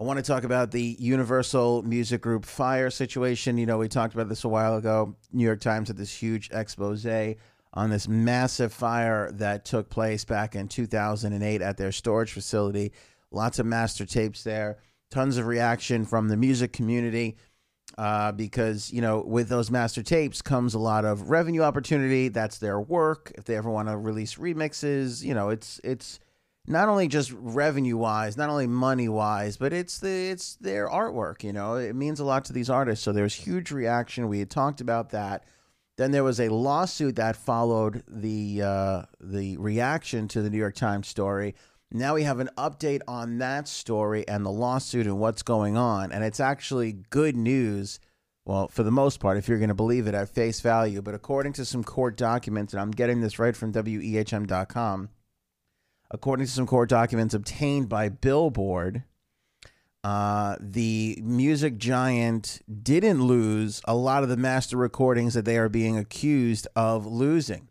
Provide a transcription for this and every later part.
I want to talk about the Universal Music Group fire situation. You know, we talked about this a while ago. New York Times had this huge expose on this massive fire that took place back in 2008 at their storage facility. Lots of master tapes there. Tons of reaction from the music community because, you know, with those master tapes comes a lot of revenue opportunity. That's their work. If they ever want to release remixes, you know, it's not only just revenue wise, not only money wise, but it's their artwork. You know, it means a lot to these artists. So there's huge reaction. We had talked about that. Then there was a lawsuit that followed the reaction to the New York Times story. Now we have an update on that story and the lawsuit and what's going on. And it's actually good news. Well, for the most part, if you're going to believe it at face value, but according to some court documents, and I'm getting this right from WEHM.com, according to some court documents obtained by Billboard, the music giant didn't lose a lot of the master recordings that they are being accused of losing.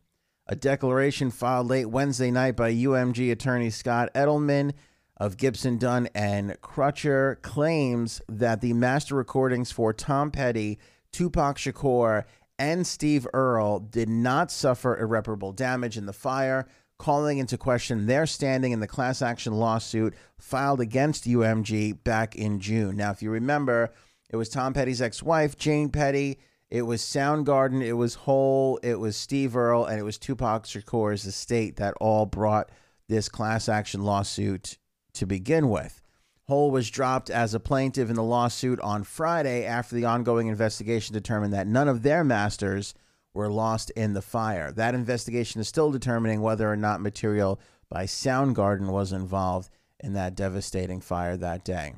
A declaration filed late Wednesday night by UMG attorney Scott Edelman of Gibson, Dunn and Crutcher claims that the master recordings for Tom Petty, Tupac Shakur, and Steve Earle did not suffer irreparable damage in the fire, calling into question their standing in the class action lawsuit filed against UMG back in June. Now, if you remember, it was Tom Petty's ex-wife, Jane Petty. It was Soundgarden. It was Hole. It was Steve Earle. And it was Tupac Shakur's estate that all brought this class action lawsuit to begin with. Hole was dropped as a plaintiff in the lawsuit on Friday after the ongoing investigation determined that none of their masters were lost in the fire. That investigation is still determining whether or not material by Soundgarden was involved in that devastating fire that day.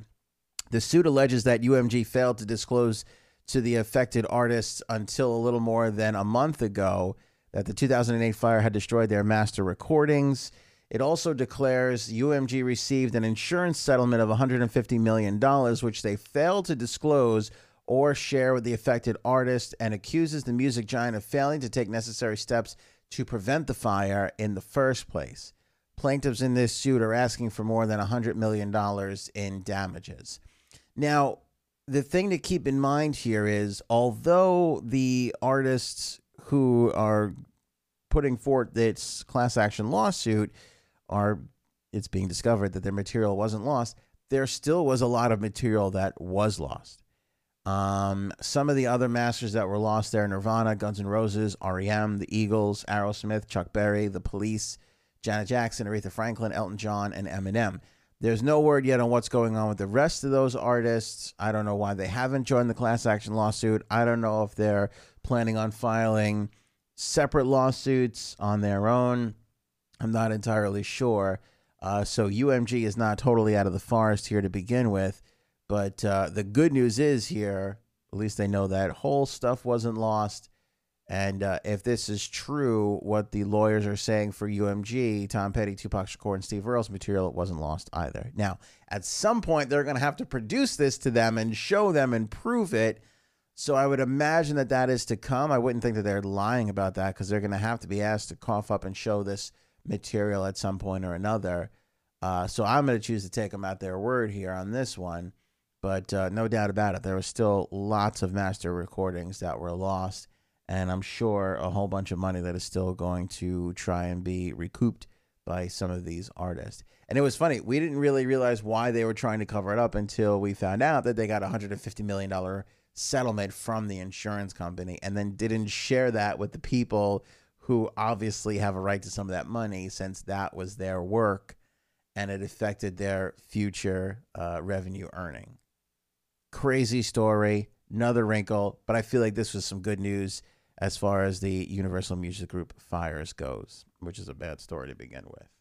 The suit alleges that UMG failed to disclose to the affected artists until a little more than a month ago that the 2008 fire had destroyed their master recordings. It also declares UMG received an insurance settlement of $150 million, which they failed to disclose or share with the affected artist, and accuses the music giant of failing to take necessary steps to prevent the fire in the first place. Plaintiffs in this suit are asking for more than $100 million in damages. Now, the thing to keep in mind here is, although the artists who are putting forth this class action lawsuit are, it's being discovered that their material wasn't lost, there still was a lot of material that was lost. Some of the other masters that were lost there, Nirvana, Guns N' Roses, R.E.M., The Eagles, Aerosmith, Chuck Berry, The Police, Janet Jackson, Aretha Franklin, Elton John, and Eminem. There's no word yet on what's going on with the rest of those artists. I don't know why they haven't joined the class action lawsuit. I don't know if they're planning on filing separate lawsuits on their own. I'm not entirely sure. So UMG is not totally out of the forest here to begin with. But the good news is here, at least they know that whole stuff wasn't lost. And if this is true, what the lawyers are saying for UMG, Tom Petty, Tupac Shakur, and Steve Earle's material wasn't lost either. Now, at some point, they're going to have to produce this to them and show them and prove it. So I would imagine that that is to come. I wouldn't think that they're lying about that because they're going to have to be asked to cough up and show this material at some point or another. So I'm going to choose to take them at their word here on this one. But no doubt about it, there was still lots of master recordings that were lost, and I'm sure a whole bunch of money that is still going to try and be recouped by some of these artists. And it was funny, we didn't really realize why they were trying to cover it up until we found out that they got a $150 million settlement from the insurance company and then didn't share that with the people who obviously have a right to some of that money since that was their work and it affected their future revenue earning. Crazy story, another wrinkle, but I feel like this was some good news as far as the Universal Music Group fires goes, which is a bad story to begin with.